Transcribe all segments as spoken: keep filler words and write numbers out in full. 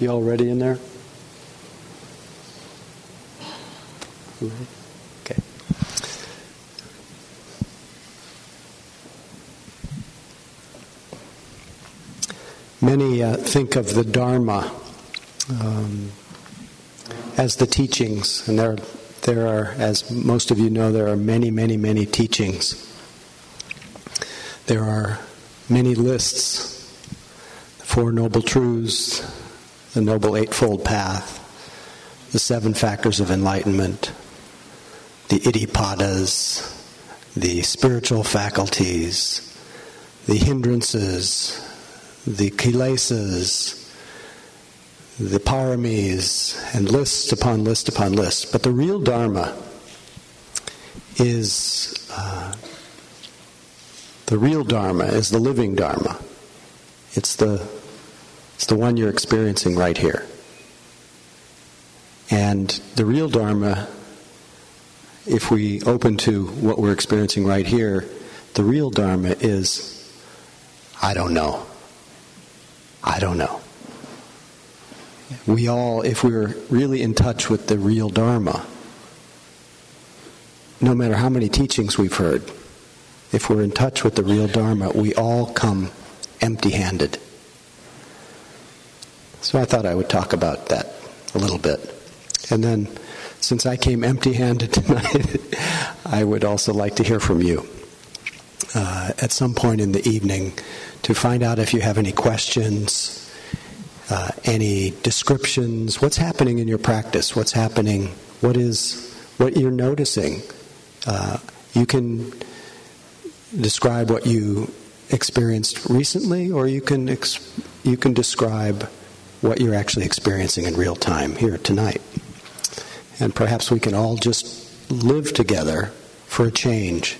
You all ready in there? Okay. Many uh, think of the Dharma um, as the teachings, and there, there are, as most of you know, there are many, many, many teachings. There are many lists: the Four Noble Truths, the Noble Eightfold Path, the Seven Factors of Enlightenment, the Iddhipadas, the spiritual faculties, the hindrances, the Kilesas, the Paramis, and list upon list upon list. But the real Dharma is, uh, the real Dharma is the living Dharma. It's the, it's the one you're experiencing right here. And the real Dharma, if we open to what we're experiencing right here, the real Dharma is, I don't know. I don't know. We all, if we were really in touch with the real Dharma, no matter how many teachings we've heard, if we're in touch with the real Dharma, we all come empty-handed. So I thought I would talk about that a little bit. And then, since I came empty-handed tonight, I would also like to hear from you uh, at some point in the evening to find out if you have any questions, uh, any descriptions, what's happening in your practice, what's happening, what is, what you're noticing. Uh, you can describe what you experienced recently, or you can ex- you can describe what you're actually experiencing in real time here tonight. And perhaps we can all just live together for a change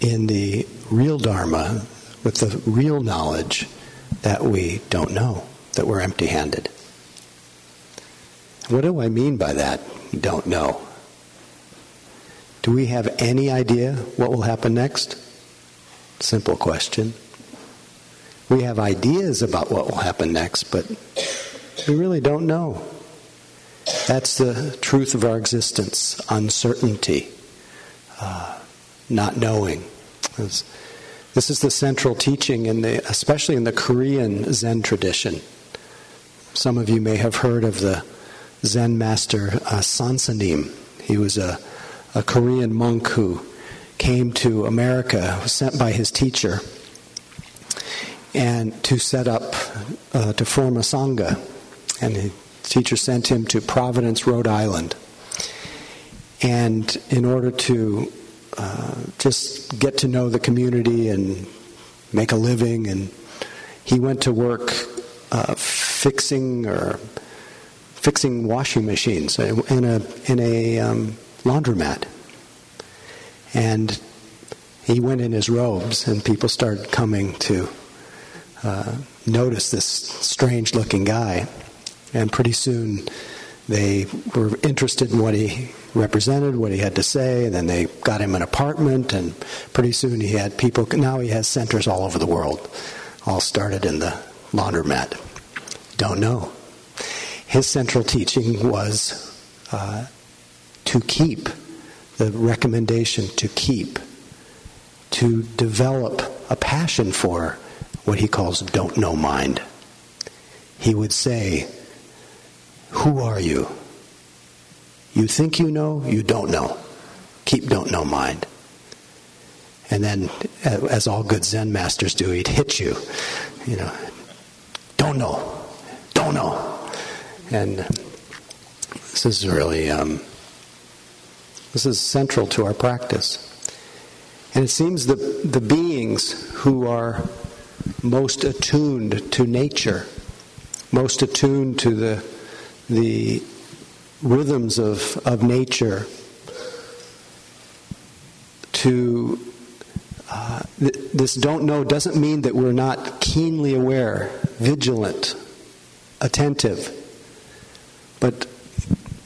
in the real Dharma with the real knowledge that we don't know, that we're empty-handed. What do I mean by that, don't know? Do we have any idea what will happen next? Simple question. We have ideas about what will happen next, but we really don't know. That's the truth of our existence, uncertainty, uh, not knowing. This is the central teaching, in the, especially in the Korean Zen tradition. Some of you may have heard of the Zen master uh, Sansanim. He was a, a Korean monk who came to America, was sent by his teacher, and to set up, uh, to form a Sangha. And he, teacher sent him to Providence, Rhode Island. And in order to uh, just get to know the community and make a living, and he went to work uh, fixing or fixing washing machines in a in a um, laundromat. And he went in his robes, and people started coming to uh, notice this strange-looking guy. And pretty soon they were interested in what he represented, what he had to say, and then they got him an apartment, and pretty soon he had people. Now he has centers all over the world, all started in the laundromat. Don't know. His central teaching was uh, to keep, the recommendation to keep, to develop a passion for what he calls don't know mind. He would say, who are you? You think you know, you don't know. Keep don't know mind. And then, as all good Zen masters do, he'd hit you. You know, don't know, don't know. And this is really, um, this is central to our practice. And it seems the the beings who are most attuned to nature, most attuned to the the rhythms of, of nature, to uh, th- this don't know doesn't mean that we're not keenly aware, vigilant, attentive. But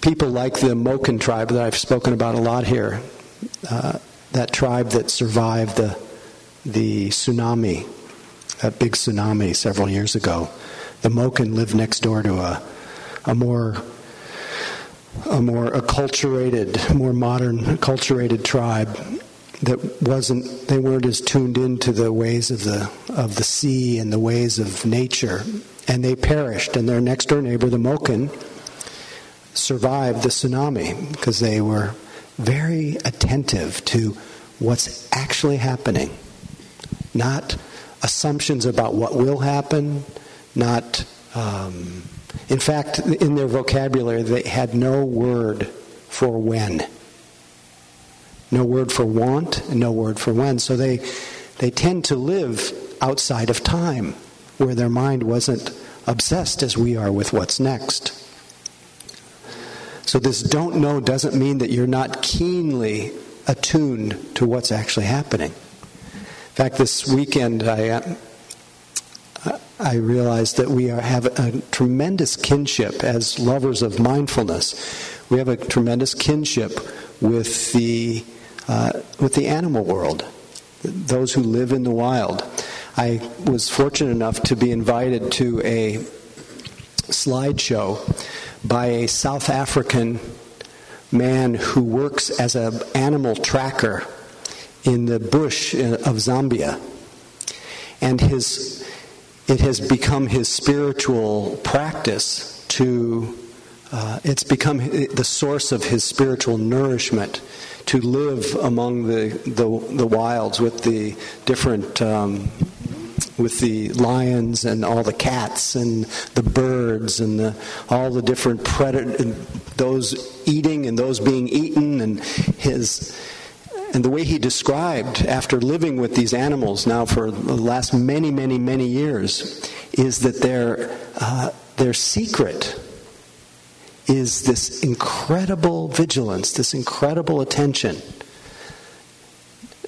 people like the Moken tribe that I've spoken about a lot here, uh, that tribe that survived the, the tsunami, that big tsunami several years ago, the Moken lived next door to a a more a more acculturated, more modern acculturated tribe that wasn't they weren't as tuned into the ways of the of the sea and the ways of nature, and they perished. And their next door neighbor, the Moken, survived the tsunami because they were very attentive to what's actually happening, not assumptions about what will happen, not... Um, in fact, in their vocabulary, they had no word for when. No word for want, and no word for when. So they, they tend to live outside of time, where their mind wasn't obsessed as we are with what's next. So this don't know doesn't mean that you're not keenly attuned to what's actually happening. In fact, this weekend I uh, I realized that we are, have a tremendous kinship as lovers of mindfulness. We have a tremendous kinship with the uh, with the animal world, those who live in the wild. I was fortunate enough to be invited to a slideshow by a South African man who works as an animal tracker in the bush of Zambia. And his it has become his spiritual practice to, uh, it's become the source of his spiritual nourishment to live among the, the, the wilds with the different, um, with the lions and all the cats and the birds and the, all the different predators, those eating and those being eaten, and his... And the way he described, after living with these animals now for the last many, many, many years, is that their uh, their secret is this incredible vigilance, this incredible attention,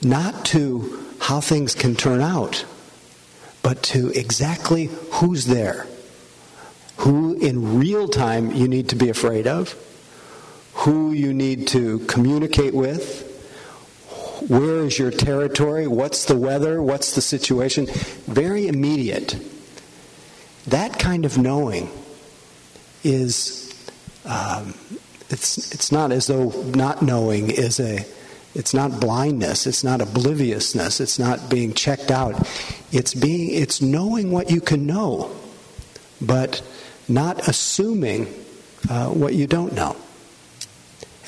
not to how things can turn out, but to exactly who's there, who in real time you need to be afraid of, who you need to communicate with, where is your territory? What's the weather? What's the situation? Very immediate. That kind of knowing is, um, it's it's not as though not knowing is a, it's not blindness, it's not obliviousness, it's not being checked out. It's being, it's knowing what you can know, but not assuming uh, what you don't know.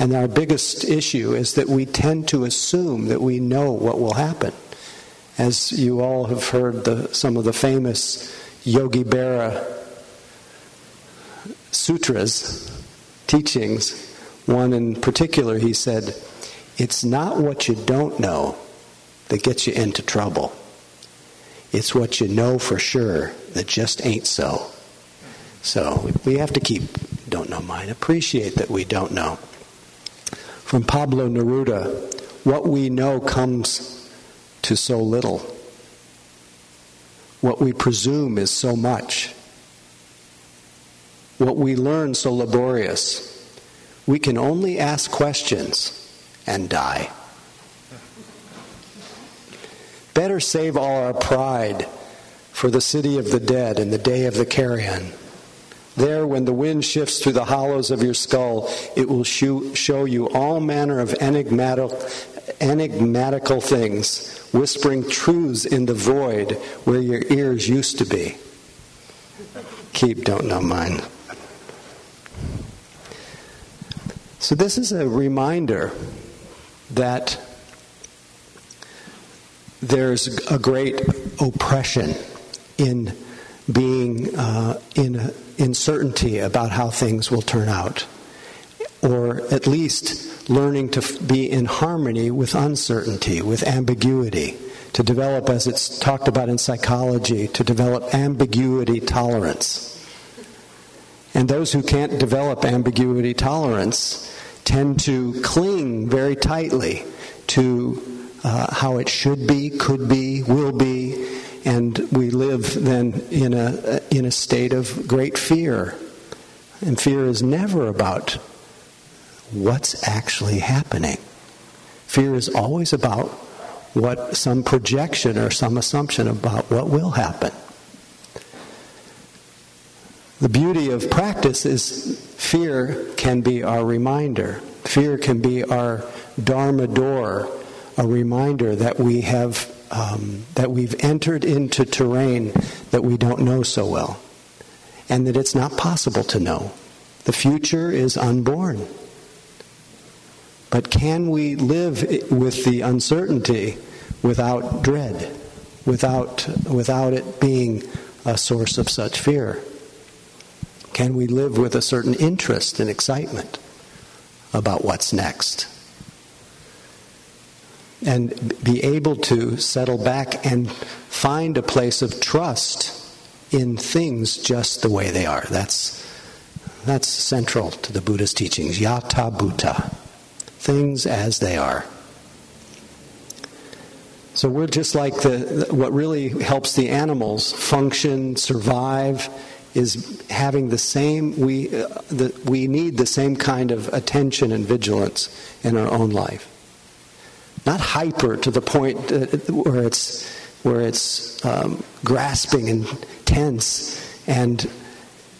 And our biggest issue is that we tend to assume that we know what will happen. As you all have heard the, some of the famous Yogi Berra sutras, teachings, one in particular, he said, it's not what you don't know that gets you into trouble. It's what you know for sure that just ain't so. So we have to keep don't know mind, appreciate that we don't know. From Pablo Neruda, what we know comes to so little. What we presume is so much. What we learn so laborious. We can only ask questions and die. Better save all our pride for the city of the dead and the day of the carrion. There, when the wind shifts through the hollows of your skull, it will show, show you all manner of enigmatic, enigmatical things, whispering truths in the void where your ears used to be. Keep don't know mind. So this is a reminder that there's a great oppression in being uh, in a uncertainty about how things will turn out, or at least learning to f- be in harmony with uncertainty, with ambiguity, to develop, as it's talked about in psychology, to develop ambiguity tolerance. And those who can't develop ambiguity tolerance tend to cling very tightly to uh, how it should be, could be, will be, and we live then in a in a state of great fear. And fear is never about what's actually happening. Fear is always about what some projection or some assumption about what will happen. The beauty of practice is fear can be our reminder. Fear can be our dharma door, a reminder that we have um, that we've entered into terrain that we don't know so well, and that it's not possible to know. The future is unborn. But can we live with the uncertainty without dread, without without it being a source of such fear? Can we live with a certain interest and excitement about what's next? And be able to settle back and find a place of trust in things just the way they are. That's that's central to the Buddha's teachings. Yata-bhuta. Things as they are. So we're just like the, what really helps the animals function, survive, is having the same, we uh, the, we need the same kind of attention and vigilance in our own life. Not hyper to the point uh, where it's where it's um, grasping and tense, and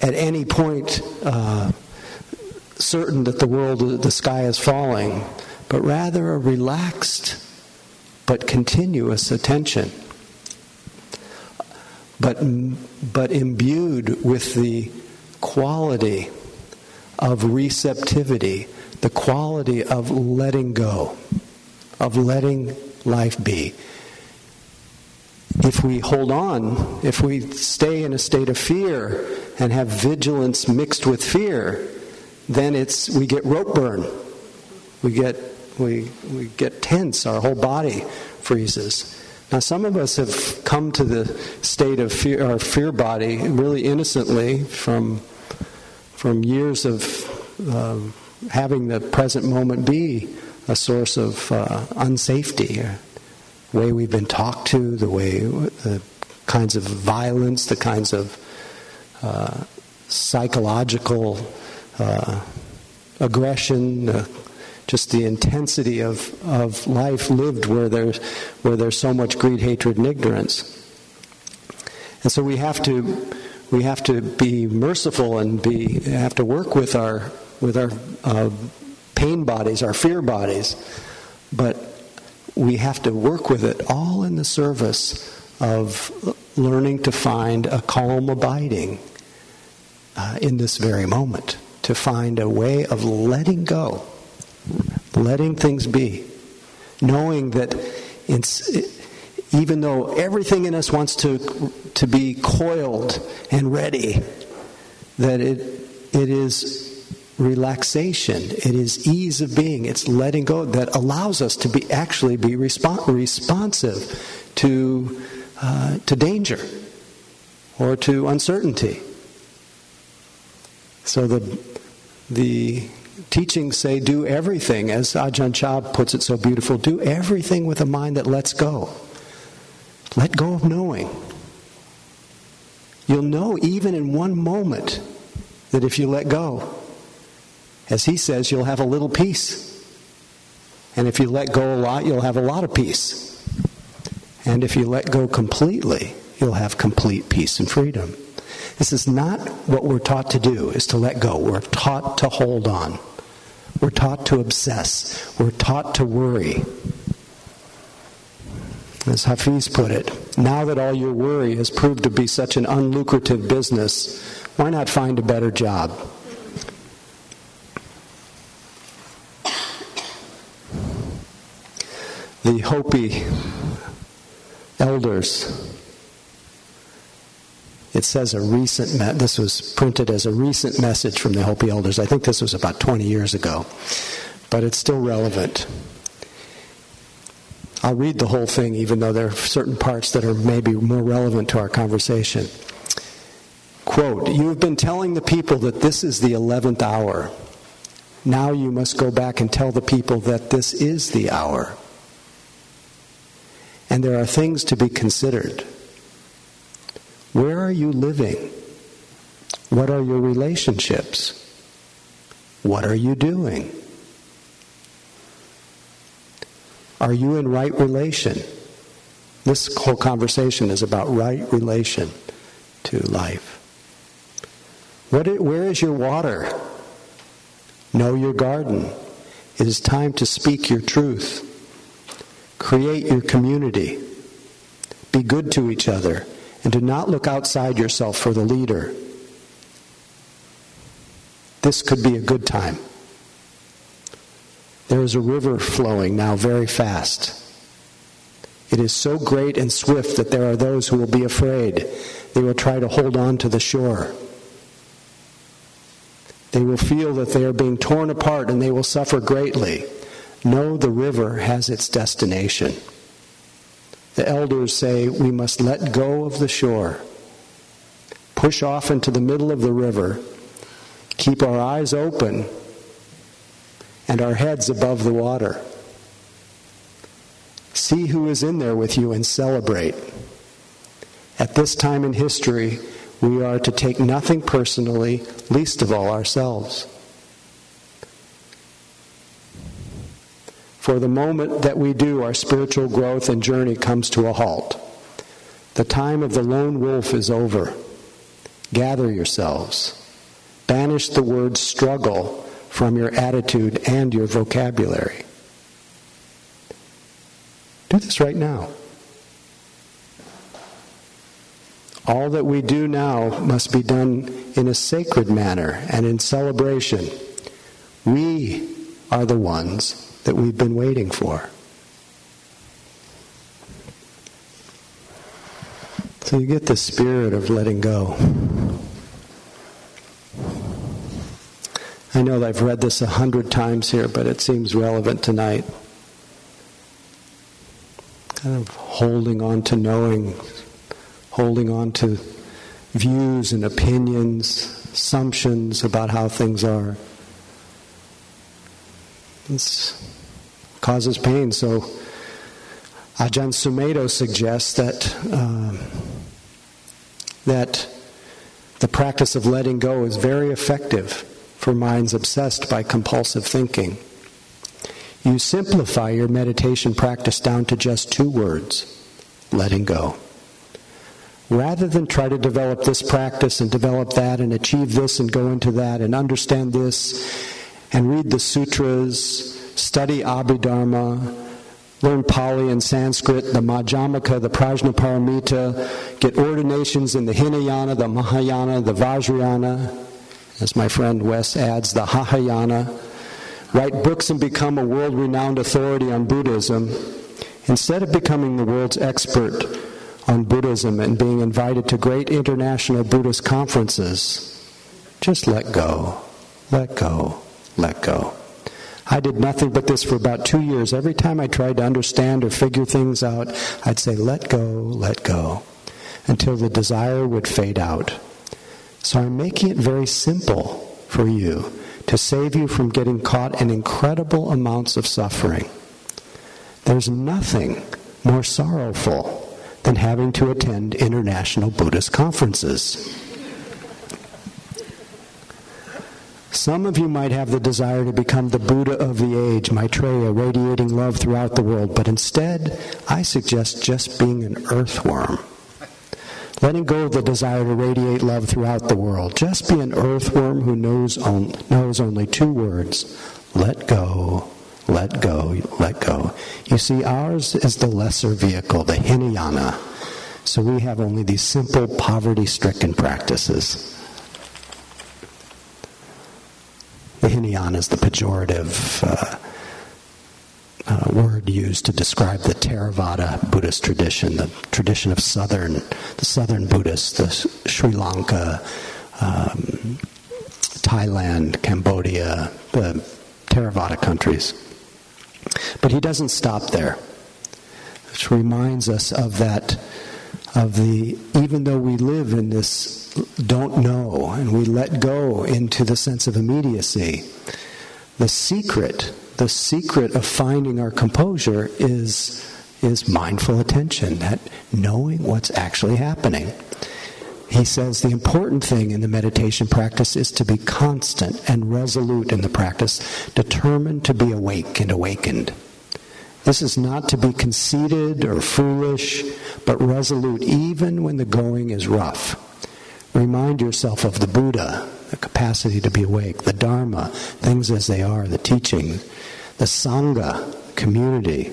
at any point uh, certain that the world, the sky is falling, but rather a relaxed but continuous attention, but but imbued with the quality of receptivity, the quality of letting go, of letting life be. If we hold on, if we stay in a state of fear and have vigilance mixed with fear, then it's we get rope burn. We get we we get tense, our whole body freezes. Now, some of us have come to the state of fear, our fear body, really innocently from from years of uh, having the present moment be a source of uh, unsafety. The way we've been talked to, the way the kinds of violence, the kinds of uh, psychological uh, aggression. Uh, Just the intensity of, of life lived where there's where there's so much greed, hatred, and ignorance. And so we have to we have to be merciful and be have to work with our with our uh, pain bodies, our fear bodies, but we have to work with it all in the service of learning to find a calm abiding uh, in this very moment, to find a way of letting go. Letting things be, knowing that it's, even though everything in us wants to to be coiled and ready, that it it is relaxation, it is ease of being, it's letting go that allows us to be actually be resp- responsive to uh, to danger or to uncertainty. So the the. Teachings say do everything, as Ajahn Chah puts it so beautiful, do everything with a mind that lets go. Let go of knowing. You'll know even in one moment that if you let go, as he says, you'll have a little peace. And if you let go a lot, you'll have a lot of peace. And if you let go completely, you'll have complete peace and freedom. This is not what we're taught to do, is to let go. We're taught to hold on. We're taught to obsess. We're taught to worry. As Hafiz put it, now that all your worry has proved to be such an unlucrative business, why not find a better job? The Hopi elders... It says a recent, me- this was printed as a recent message from the Hopi elders. I think this was about twenty years ago, but it's still relevant. I'll read the whole thing, even though there are certain parts that are maybe more relevant to our conversation. Quote, "You have been telling the people that this is the eleventh hour. Now you must go back and tell the people that this is the hour. And there are things to be considered. Where are you living? What are your relationships? What are you doing? Are you in right relation?" This whole conversation is about right relation to life. What, where is your water? Know your garden. It is time to speak your truth. Create your community. Be good to each other, and do not look outside yourself for the leader. This could be a good time. There is a river flowing now very fast. It is so great and swift that there are those who will be afraid. They will try to hold on to the shore. They will feel that they are being torn apart and they will suffer greatly. No, the river has its destination. The elders say we must let go of the shore, push off into the middle of the river, keep our eyes open and our heads above the water. See who is in there with you and celebrate. At this time in history, we are to take nothing personally, least of all ourselves. For the moment that we do, our spiritual growth and journey comes to a halt. The time of the lone wolf is over. Gather yourselves. Banish the word struggle from your attitude and your vocabulary. Do this right now. All that we do now must be done in a sacred manner and in celebration. We are the ones that we've been waiting for. So you get the spirit of letting go. I know I've read this a hundred times here, but it seems relevant tonight. Kind of holding on to knowing, holding on to views and opinions, assumptions about how things are. It causes pain. So Ajahn Sumedho suggests that um, that the practice of letting go is very effective for minds obsessed by compulsive thinking. You simplify your meditation practice down to just two words, letting go. Rather than try to develop this practice and develop that and achieve this and go into that and understand this and read the sutras, study Abhidharma, learn Pali and Sanskrit, the Madhyamaka, the Prajnaparamita, get ordinations in the Hinayana, the Mahayana, the Vajrayana, as my friend Wes adds, the Hahayana, write books and become a world-renowned authority on Buddhism, instead of becoming the world's expert on Buddhism and being invited to great international Buddhist conferences, just let go, let go, let go. I did nothing but this for about two years. Every time I tried to understand or figure things out, I'd say, let go, let go, until the desire would fade out. So I'm making it very simple for you, to save you from getting caught in incredible amounts of suffering. There's nothing more sorrowful than having to attend international Buddhist conferences. Some of you might have the desire to become the Buddha of the age, Maitreya, radiating love throughout the world, but instead, I suggest just being an earthworm. Letting go of the desire to radiate love throughout the world. Just be an earthworm who knows, on, knows only two words. Let go, let go, let go. You see, ours is the lesser vehicle, the Hinayana. So we have only these simple, poverty-stricken practices. The Hinayana is the pejorative uh, Uh, word used to describe the Theravada Buddhist tradition, the tradition of southern, the southern Buddhists, the Sri Lanka, um, Thailand, Cambodia, the Theravada countries. But he doesn't stop there, which reminds us of that, of the, even though we live in this don't know and we let go into the sense of immediacy, the secret The secret of finding our composure is, is mindful attention, that knowing what's actually happening. He says the important thing in the meditation practice is to be constant and resolute in the practice, determined to be awake and awakened. This is not to be conceited or foolish, but resolute even when the going is rough. Remind yourself of the Buddha the capacity to be awake, the Dharma, things as they are, the teaching, the Sangha, community.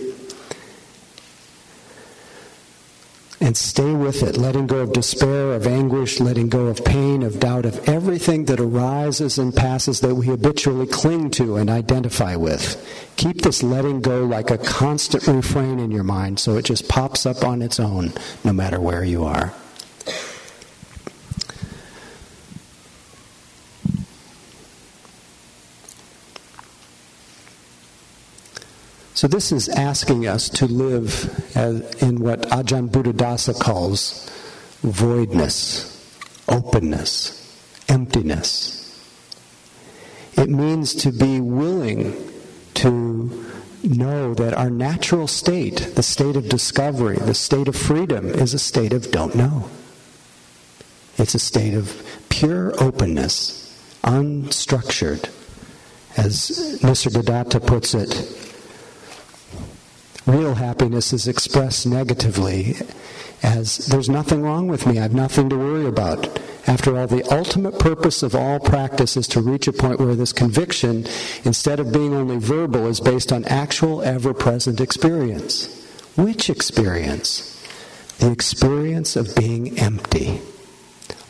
And stay with it, letting go of despair, of anguish, letting go of pain, of doubt, of everything that arises and passes that we habitually cling to and identify with. Keep this letting go like a constant refrain in your mind so it just pops up on its own no matter where you are. So this is asking us to live as in what Ajahn Buddhadasa calls voidness, openness, emptiness. It means to be willing to know that our natural state, the state of discovery, the state of freedom, is a state of don't know. It's a state of pure openness, unstructured. As Nisargadatta puts it, real happiness is expressed negatively as, there's nothing wrong with me, I have nothing to worry about. After all, the ultimate purpose of all practice is to reach a point where this conviction, instead of being only verbal, is based on actual, ever-present experience. Which experience? The experience of being empty,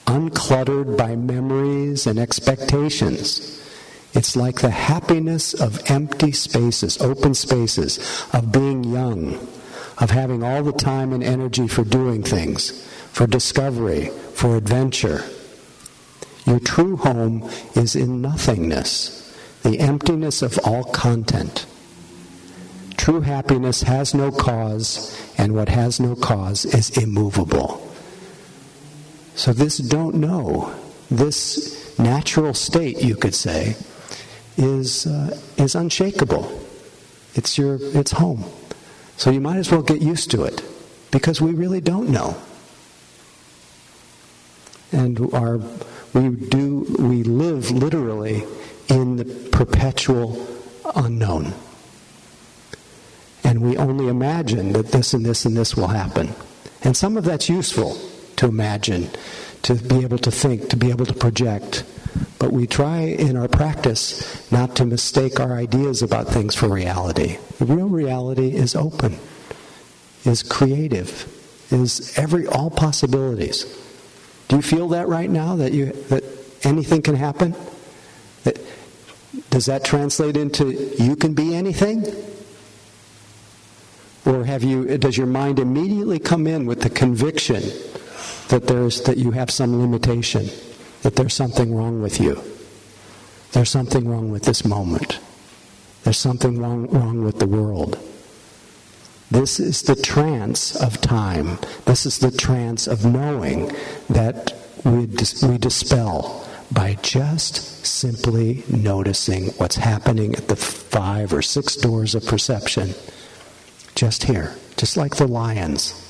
uncluttered by memories and expectations. It's like the happiness of empty spaces, open spaces, of being young, of having all the time and energy for doing things, for discovery, for adventure. Your true home is in nothingness, the emptiness of all content. True happiness has no cause, and what has no cause is immovable. So this don't know, this natural state, you could say, is uh, is unshakable. It's your it's home. So you might as well get used to it, because we really don't know. And our we do we live literally in the perpetual unknown. And we only imagine that this and this and this will happen. And some of that's useful to imagine, to be able to think, to be able to project. But we try in our practice not to mistake our ideas about things for reality. The real reality is open, is creative, is every all possibilities. Do you feel that right now, that you that anything can happen? That, does that translate into you can be anything? Or have you? Does your mind immediately come in with the conviction that there's that you have some limitation? That there's something wrong with you. There's something wrong with this moment. There's something wrong, wrong with the world. This is the trance of time. This is the trance of knowing that we, dis- we dispel by just simply noticing what's happening at the five or six doors of perception. Just here. Just like the lions.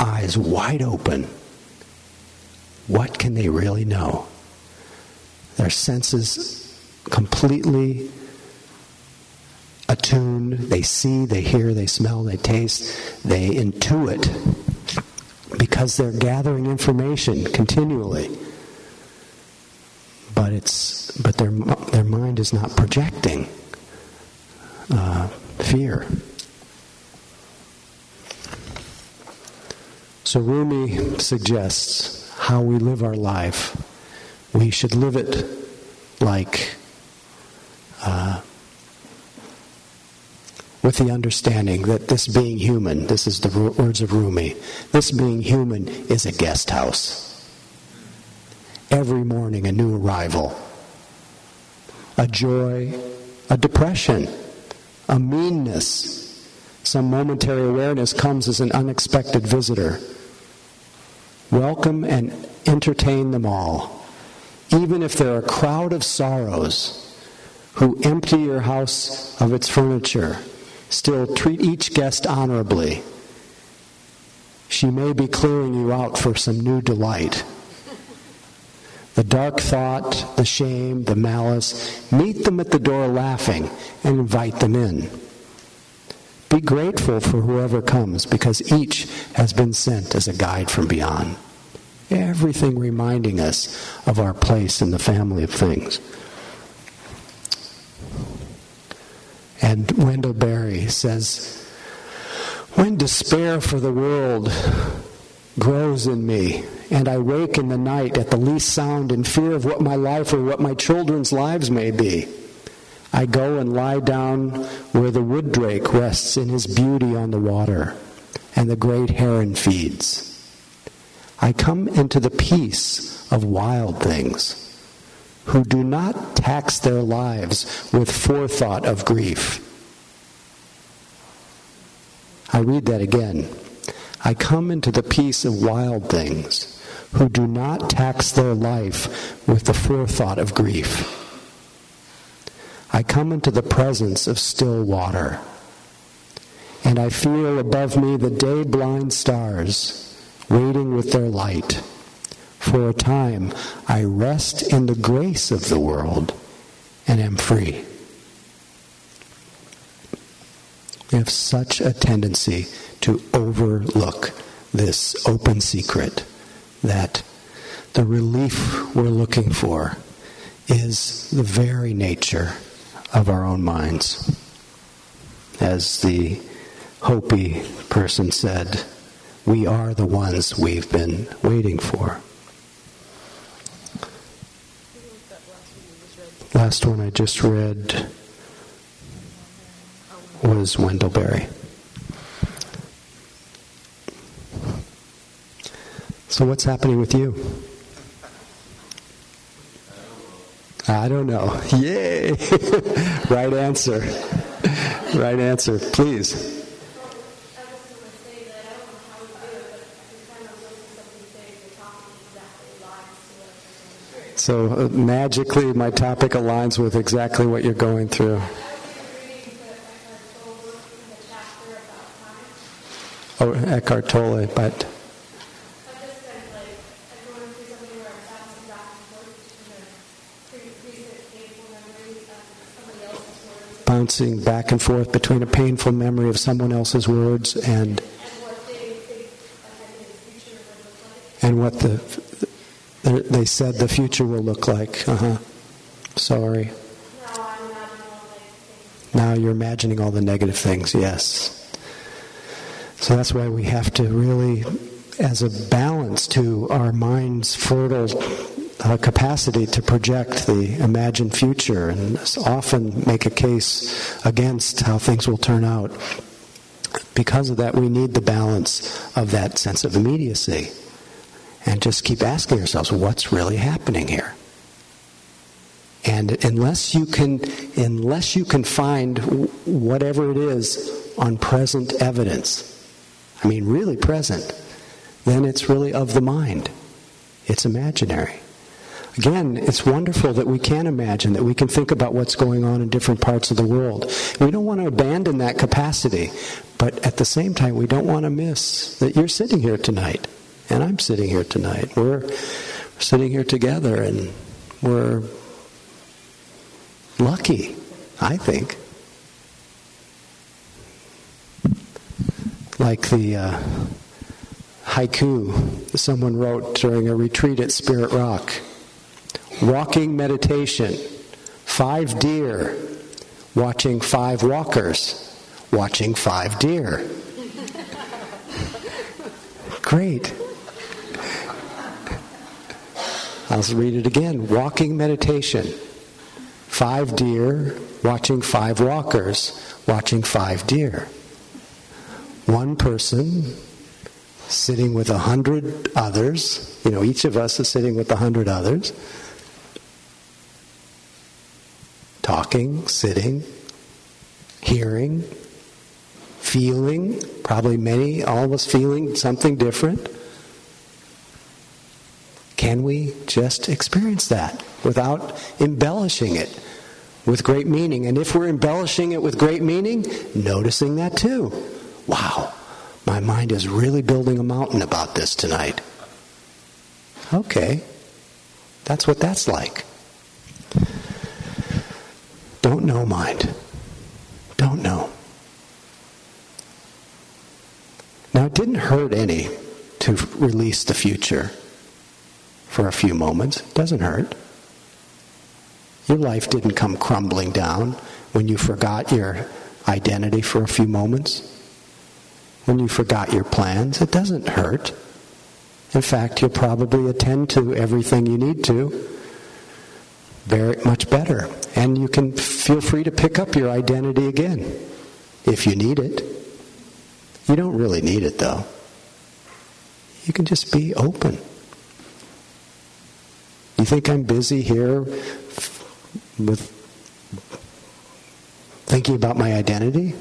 Eyes wide open. What can they really know? Their senses completely attuned. They see, they hear, they smell, they taste, they intuit, because they're gathering information continually. But it's but their their mind is not projecting uh, fear. So Rumi suggests, how we live our life, we should live it like uh, with the understanding that this being human, this is the words of Rumi, this being human is a guest house. Every morning a new arrival, a joy, a depression, a meanness. Some momentary awareness comes as an unexpected visitor. Welcome and entertain them all, even if they're a crowd of sorrows who empty your house of its furniture. Still treat each guest honorably. She may be clearing you out for some new delight. The dark thought, the shame, the malice, meet them at the door laughing and invite them in. Be grateful for whoever comes, because each has been sent as a guide from beyond. Everything reminding us of our place in the family of things. And Wendell Berry says, "When despair for the world grows in me, and I wake in the night at the least sound in fear of what my life or what my children's lives may be, I go and lie down where the wood drake rests in his beauty on the water, and the great heron feeds. I come into the peace of wild things, who do not tax their lives with forethought of grief." I read that again. I come into the peace of wild things, who do not tax their life with the forethought of grief. I come into the presence of still water, and I feel above me the day-blind stars, waiting with their light. For a time, I rest in the grace of the world and am free. We have such a tendency to overlook this open secret, that the relief we're looking for is the very nature of our own minds. As the Hopi person said, we are the ones we've been waiting for. Last one I just read was Wendell Berry. So what's happening with you? I don't know. Yay! Right answer. Right answer. Please. So uh, magically, my topic aligns with exactly what you're going through. Oh, Eckhart Tolle, but... bouncing back and forth between a painful memory of someone else's words and... and what the... they said the future will look like. Uh-huh. Sorry. Now you're imagining all the negative things, yes. So that's why we have to really, as a balance to our mind's fertile uh, capacity to project the imagined future, and often make a case against how things will turn out. Because of that, we need the balance of that sense of immediacy. And just keep asking ourselves, what's really happening here? And unless you can, unless you can find whatever it is on present evidence, I mean really present, then it's really of the mind. It's imaginary. Again, it's wonderful that we can imagine, that we can think about what's going on in different parts of the world. We don't want to abandon that capacity, but at the same time, we don't want to miss that you're sitting here tonight. And I'm sitting here tonight. We're sitting here together, and we're lucky, I think. Like the uh, haiku someone wrote during a retreat at Spirit Rock. Walking meditation, five deer, watching five walkers, watching five deer. Great. I'll read it again. Walking meditation. Five deer, watching five walkers, watching five deer. One person sitting with a hundred others. You know, each of us is sitting with a hundred others. Talking, sitting, hearing, feeling. Probably many, all of us feeling something different. Can we just experience that without embellishing it with great meaning? And if we're embellishing it with great meaning, noticing that too. Wow, my mind is really building a mountain about this tonight. Okay, that's what that's like. Don't know mind. Don't know. Now, it didn't hurt any to release the future. for a few moments. It doesn't hurt. Your life didn't come crumbling down when you forgot your identity for a few moments. When you forgot your plans, it doesn't hurt. In fact, you'll probably attend to everything you need to very much better. And you can feel free to pick up your identity again if you need it. You don't really need it, though. You can just be open. You think I'm busy here with thinking about my identity?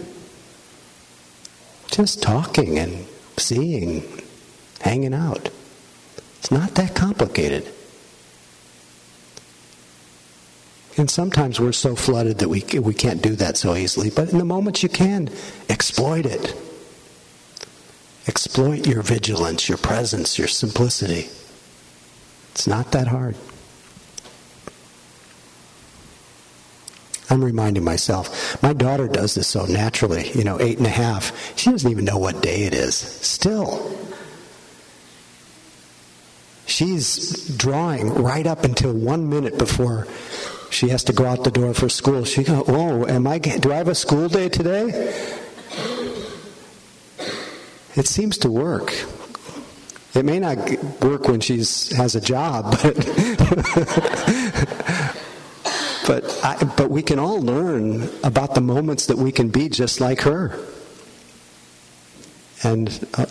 Just talking and seeing, hanging out. It's not that complicated. And sometimes we're so flooded that we we can't do that so easily. But in the moments you can, exploit it. Exploit your vigilance, your presence, your simplicity. It's not that hard. I'm reminding myself, my daughter does this so naturally, you know, eight and a half. She doesn't even know what day it is. Still, she's drawing right up until one minute before she has to go out the door for school. She goes, oh, am I, do I have a school day today? It seems to work. It may not work when she has a job, but... But I, but we can all learn about the moments that we can be just like her. And, uh,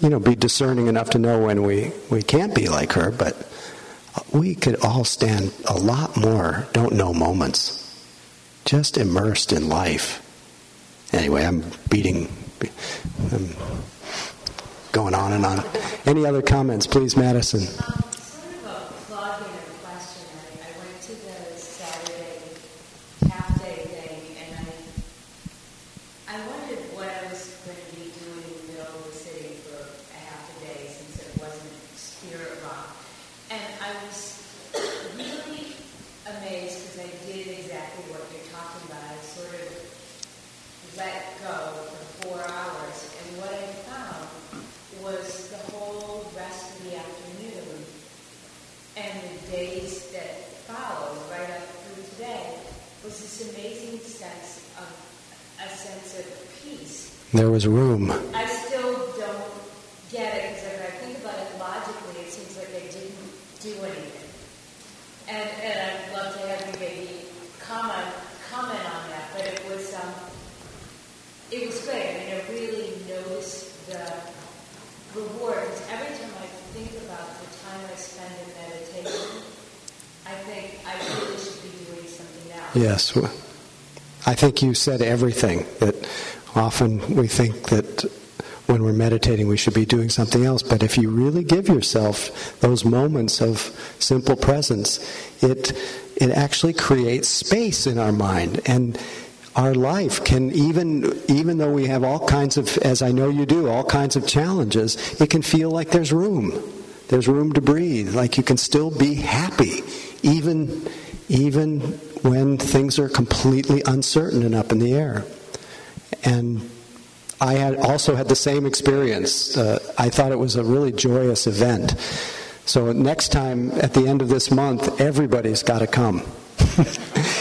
you know, be discerning enough to know when we, we can't be like her, but we could all stand a lot more don't-know moments. Just immersed in life. Anyway, I'm beating... I'm going on and on. Any other comments? Please, Madison. There was room. I still don't get it, because when I think about it logically, it seems like I didn't do anything. And and I'd love to have you maybe comment comment on that. But it was um, it was great. I mean, I really noticed the reward. Because every time I think about the time I spend in meditation, I think I really should be doing something else. Yes, I think you said everything that. Often we think that when we're meditating we should be doing something else, but if you really give yourself those moments of simple presence, it it actually creates space in our mind, and our life can, even even though we have all kinds of, as I know you do, all kinds of challenges, it can feel like there's room. There's room to breathe, like you can still be happy, even even when things are completely uncertain and up in the air. And I had also had the same experience. Uh, I thought it was a really joyous event. So next time, at the end of this month, everybody's got to come.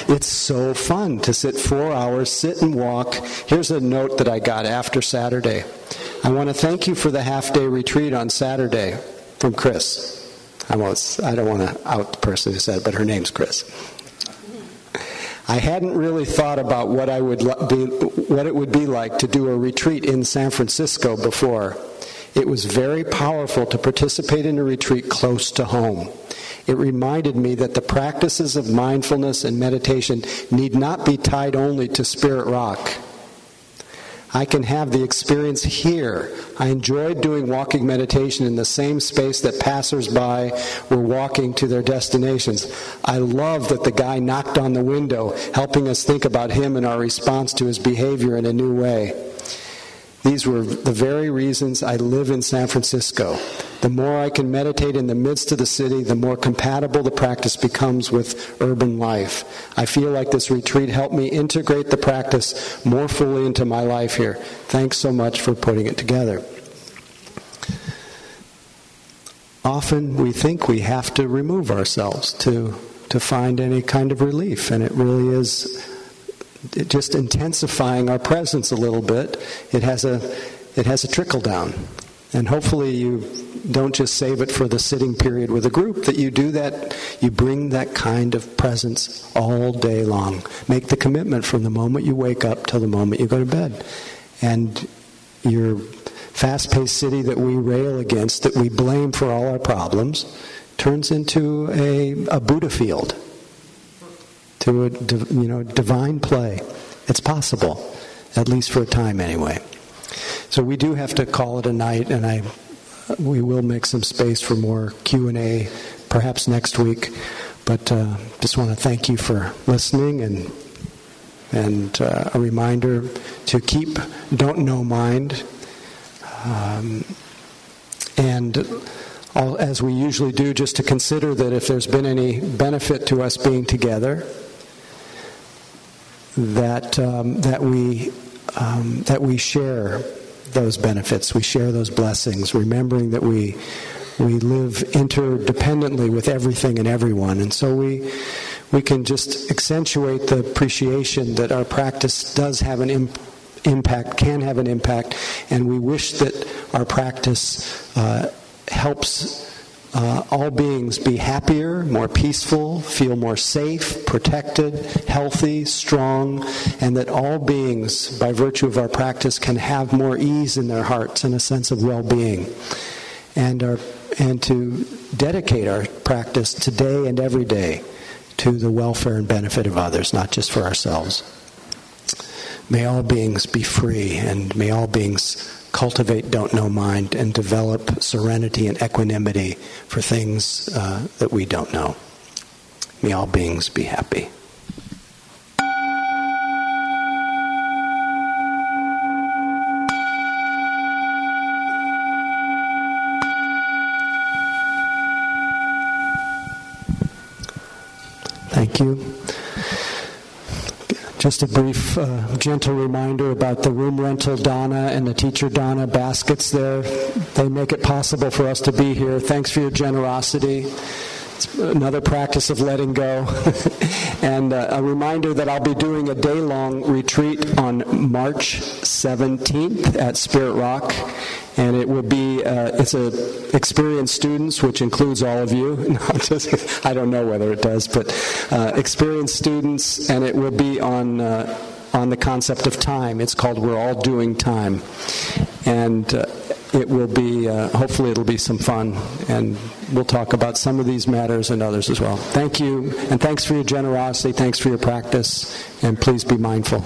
It's so fun to sit four hours, sit and walk. Here's a note that I got after Saturday. I want to thank you for the half-day retreat on Saturday from Chris. I, was, I don't want to out the person who said it, but her name's Chris. I hadn't really thought about what I would be, what it would be like to do a retreat in San Francisco before. It was very powerful to participate in a retreat close to home. It reminded me that the practices of mindfulness and meditation need not be tied only to Spirit Rock. I can have the experience here. I enjoyed doing walking meditation in the same space that passers-by were walking to their destinations. I love that the guy knocked on the window, helping us think about him and our response to his behavior in a new way. These were the very reasons I live in San Francisco. The more I can meditate in the midst of the city, the more compatible the practice becomes with urban life. I feel like this retreat helped me integrate the practice more fully into my life here. Thanks so much for putting it together. often we think we have to remove ourselves to to find any kind of relief, and it really is just intensifying our presence a little bit. It has a it has a trickle down, and hopefully you don't just save it for the sitting period with a group, that you do that, you bring that kind of presence all day long. Make the commitment from the moment you wake up till the moment you go to bed. And your fast-paced city that we rail against, that we blame for all our problems, turns into a, a Buddha field, to a you know divine play. It's possible, at least for a time anyway. So we do have to call it a night, and I... we will make some space for more Q and A, perhaps next week. But uh, just want to thank you for listening, and and uh, a reminder to keep don't know mind. Um, and all, as we usually do, just to consider that if there's been any benefit to us being together, that um, that we um, that we share those benefits, we share those blessings, remembering that we we live interdependently with everything and everyone, and so we we can just accentuate the appreciation that our practice does have an imp- impact, can have an impact, and we wish that our practice uh, helps uh, all beings be happier, more peaceful, feel more safe, protected, healthy, strong, and that all beings, by virtue of our practice, can have more ease in their hearts and a sense of well-being. And our, and to dedicate our practice today and every day to the welfare and benefit of others, not just for ourselves. May all beings be free, and may all beings cultivate don't-know-mind and develop serenity and equanimity for things uh, that we don't know. May all beings be happy. Thank you. Just a brief, uh, gentle reminder about the room rental Donna and the teacher Donna baskets there. They make it possible for us to be here. Thanks for your generosity. It's another practice of letting go. And uh, a reminder that I'll be doing a day-long retreat on March seventeenth at Spirit Rock. And it will be, uh, it's a experienced students, which includes all of you. No, just, I don't know whether it does, but uh, experienced students, and it will be on uh, on the concept of time. It's called We're All Doing Time. And uh, it will be, uh, hopefully it'll be some fun. And we'll talk about some of these matters and others as well. Thank you, and thanks for your generosity. Thanks for your practice, and please be mindful.